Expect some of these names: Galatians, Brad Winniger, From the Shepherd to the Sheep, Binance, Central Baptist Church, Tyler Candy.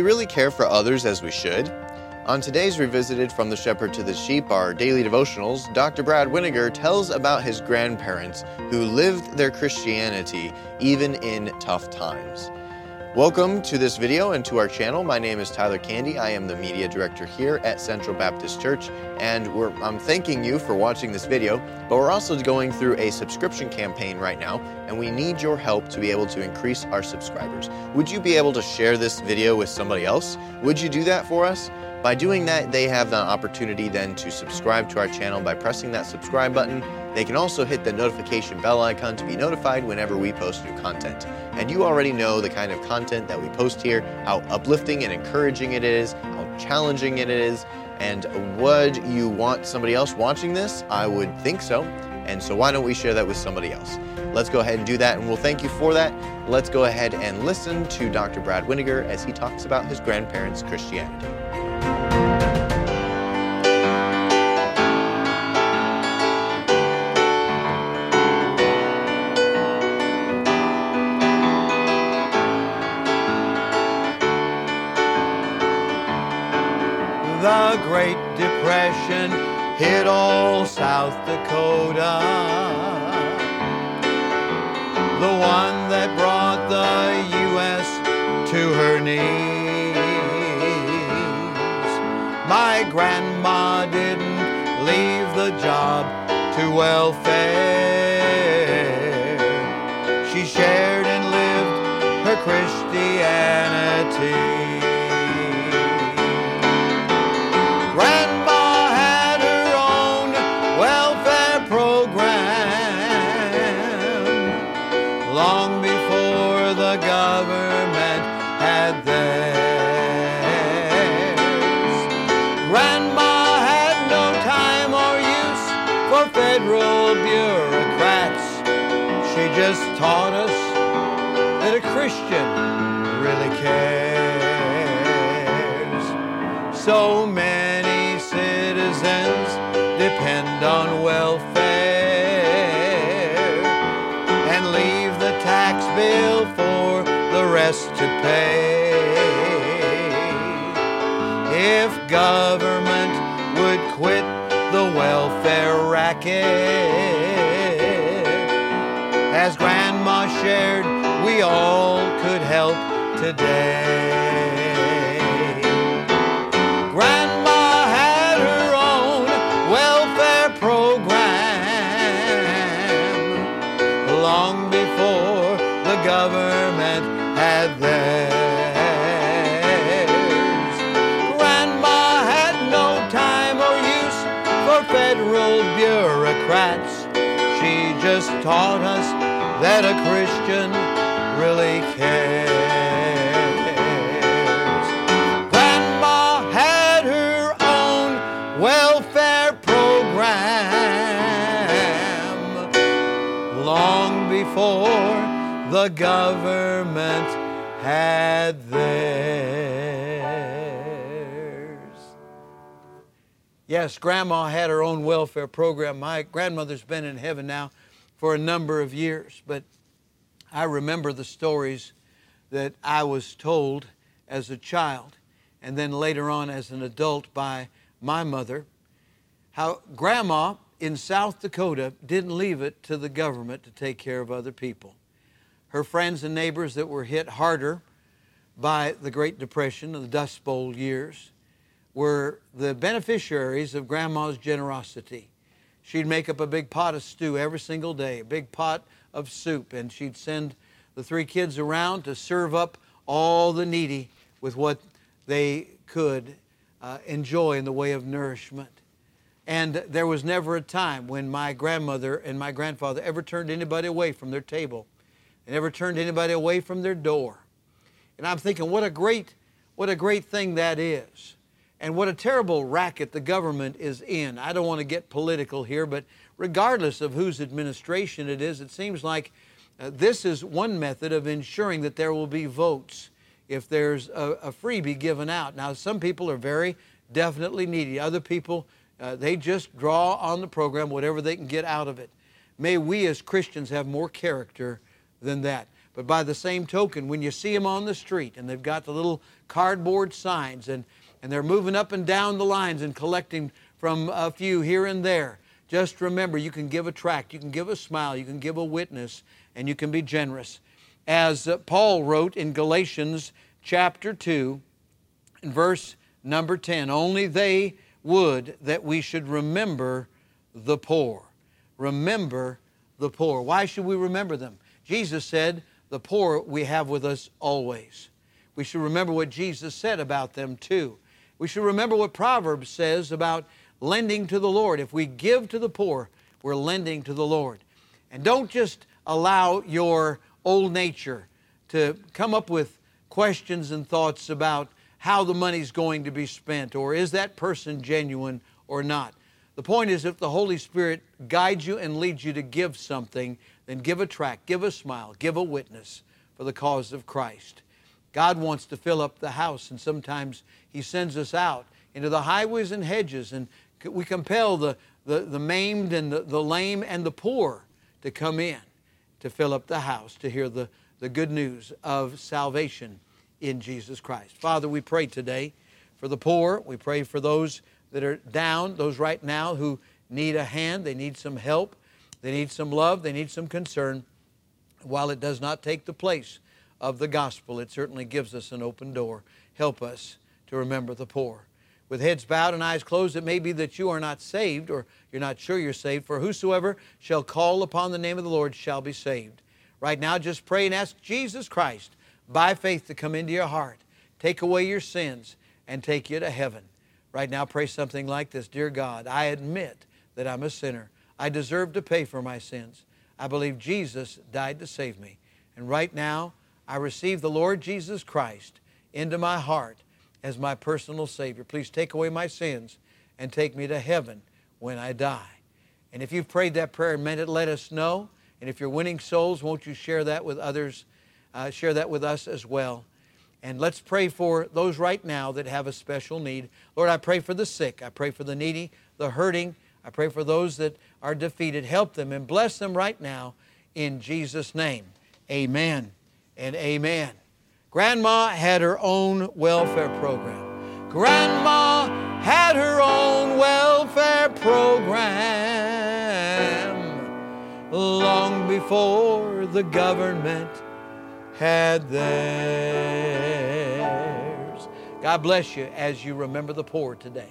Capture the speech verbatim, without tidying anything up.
we really care for others as we should? On today's Revisited From the Shepherd to the Sheep, our daily devotionals, Doctor Brad Winniger tells about his grandparents who lived their Christianity even in tough times. Welcome to this video and to our channel. My name is Tyler Candy. I am the media director here at Central Baptist Church, and we're, I'm thanking you for watching this video, but we're also going through a subscription campaign right now, and we need your help to be able to increase our subscribers. Would you be able to share this video with somebody else? Would you do that for us? By doing that, they have the opportunity then to subscribe to our channel by pressing that subscribe button. They can also hit the notification bell icon to be notified whenever we post new content. And you already know the kind of content that we post here, how uplifting and encouraging it is, how challenging it is, and would you want somebody else watching this? I would think so. And so why don't we share that with somebody else? Let's go ahead and do that, and we'll thank you for that. Let's go ahead and listen to Doctor Brad Winniger as he talks about his grandparents' Christianity. The Great Depression hit all South Dakota. The one that brought the U S to her knees. My grandma didn't leave the job to welfare. She shared and lived her Christianity. Taught us that a Christian really cares. So many citizens depend on welfare and leave the tax bill for the rest to pay. If government would quit the welfare racket, as Grandma shared, we all could help today. Grandma had her own welfare program long before the government had theirs. Grandma had no time or use for federal bureaucrats. She just taught us that a Christian really cares. Grandma had her own welfare program long before the government had theirs. Yes, Grandma had her own welfare program. My grandmother's been in heaven now for a number of years, but I remember the stories that I was told as a child and then later on as an adult by my mother, how Grandma in South Dakota didn't leave it to the government to take care of other people. Her friends and neighbors that were hit harder by the Great Depression and the Dust Bowl years were the beneficiaries of Grandma's generosity. She'd make up a big pot of stew every single day, a big pot of soup, and she'd send the three kids around to serve up all the needy with what they could uh, enjoy in the way of nourishment. And there was never a time when my grandmother and my grandfather ever turned anybody away from their table. They never turned anybody away from their door. And I'm thinking, what a great, what a great thing that is. And what a terrible racket the government is in. I don't want to get political here, but regardless of whose administration it is, it seems like uh, this is one method of ensuring that there will be votes if there's a, a freebie given out. Now, some people are very definitely needy. Other people, uh, they just draw on the program whatever they can get out of it. May we as Christians have more character than that. But by the same token, when you see them on the street and they've got the little cardboard signs and, and they're moving up and down the lines and collecting from a few here and there, just remember you can give a tract, you can give a smile, you can give a witness, and you can be generous. As Paul wrote in Galatians chapter two, verse number ten, only they would that we should remember the poor. Remember the poor. Why should we remember them? Jesus said, the poor we have with us always. We should remember what Jesus said about them too. We should remember what Proverbs says about lending to the Lord. If we give to the poor, we're lending to the Lord. And don't just allow your old nature to come up with questions and thoughts about how the money's going to be spent, or is that person genuine or not. The point is, if the Holy Spirit guides you and leads you to give something, then give a tract, give a smile, give a witness for the cause of Christ. God wants to fill up the house, and sometimes He sends us out into the highways and hedges, and we compel the, the, the maimed and the, the lame and the poor to come in to fill up the house, to hear the, the good news of salvation in Jesus Christ. Father, we pray today for the poor. We pray for those that are down, those right now who need a hand. They need some help. They need some love. They need some concern. While it does not take the place of the gospel, it certainly gives us an open door. Help us to remember the poor. With heads bowed and eyes closed, it may be that you are not saved, or you're not sure you're saved, for whosoever shall call upon the name of the Lord shall be saved. Right now, just pray and ask Jesus Christ by faith to come into your heart, take away your sins, and take you to heaven. Right now, pray something like this. Dear God, I admit that I'm a sinner. I deserve to pay for my sins. I believe Jesus died to save me. And right now, I receive the Lord Jesus Christ into my heart as my personal Savior. Please take away my sins and take me to heaven when I die. And if you've prayed that prayer and meant it, let us know. And if you're winning souls, won't you share that with others? Uh, share that with us as well. And let's pray for those right now that have a special need. Lord, I pray for the sick. I pray for the needy, the hurting. I pray for those that are defeated. Help them and bless them right now in Jesus' name. Amen and amen. Grandma had her own welfare program. Grandma had her own welfare program long before the government had theirs. God bless you as you remember the poor today.